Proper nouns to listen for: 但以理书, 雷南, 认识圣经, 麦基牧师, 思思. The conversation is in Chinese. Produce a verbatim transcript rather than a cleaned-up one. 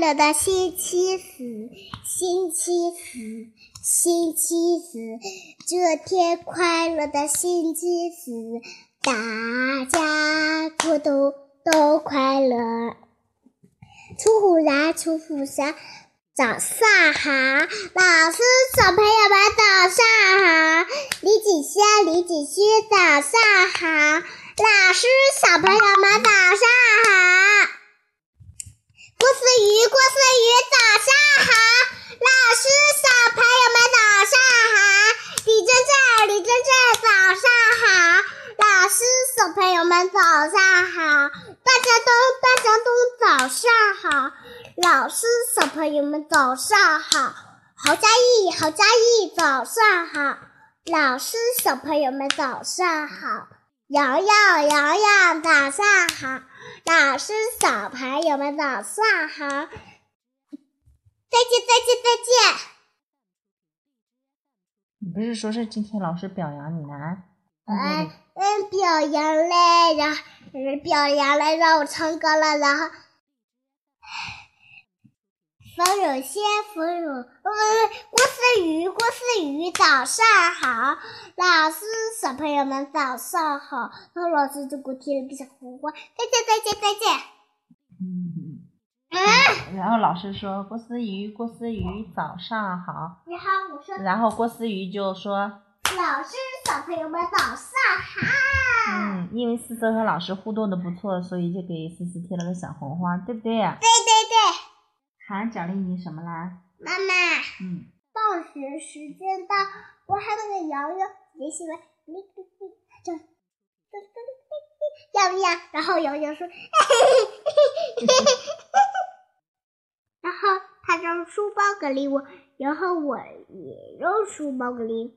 乐的星期四，星期四，星期四，这天快乐的星期四，大家伙都都快乐。出虎牙，出虎牙，早上好，老师，小朋友们早上好，李景轩，李景轩早上好，老师，小朋友们早上好。郭思雨，郭思雨，早上好！老师，小朋友们早上好！李真正，李真正，早上好！老师，小朋友们早上好！大家都，大家都早上好！老师，小朋友们早上好！侯佳义，侯佳义，早上好！老师，小朋友们早上好！瑶瑶，瑶瑶，早上好！老师，小朋友们早上好！再见，再见，再见！你不是说是今天老师表扬你呢？嗯嗯，表扬嘞，然后表扬嘞，让我唱歌了，然后冯永先，冯永，嗯，郭思雨，郭思雨，早上好！老师，小朋友们早上好！然后老师就给我贴了个小红花，再见，再见，再见。嗯，嗯然后老师说：“郭思雨，郭思雨，早上好。”然后我说：“然后郭思雨就说，老师，小朋友们早上好。”嗯，因为思思和老师互动的不错，所以就给思思贴了个小红花，对不对？对对对。还奖励你什么啦？妈妈，嗯，放学时间到，我还那个瑶瑶也喜欢，你你你，就，要不要？然后瑶瑶说，嘿嘿嘿嘿嘿，然后他扔书包给了我，然后我也扔书包给了你。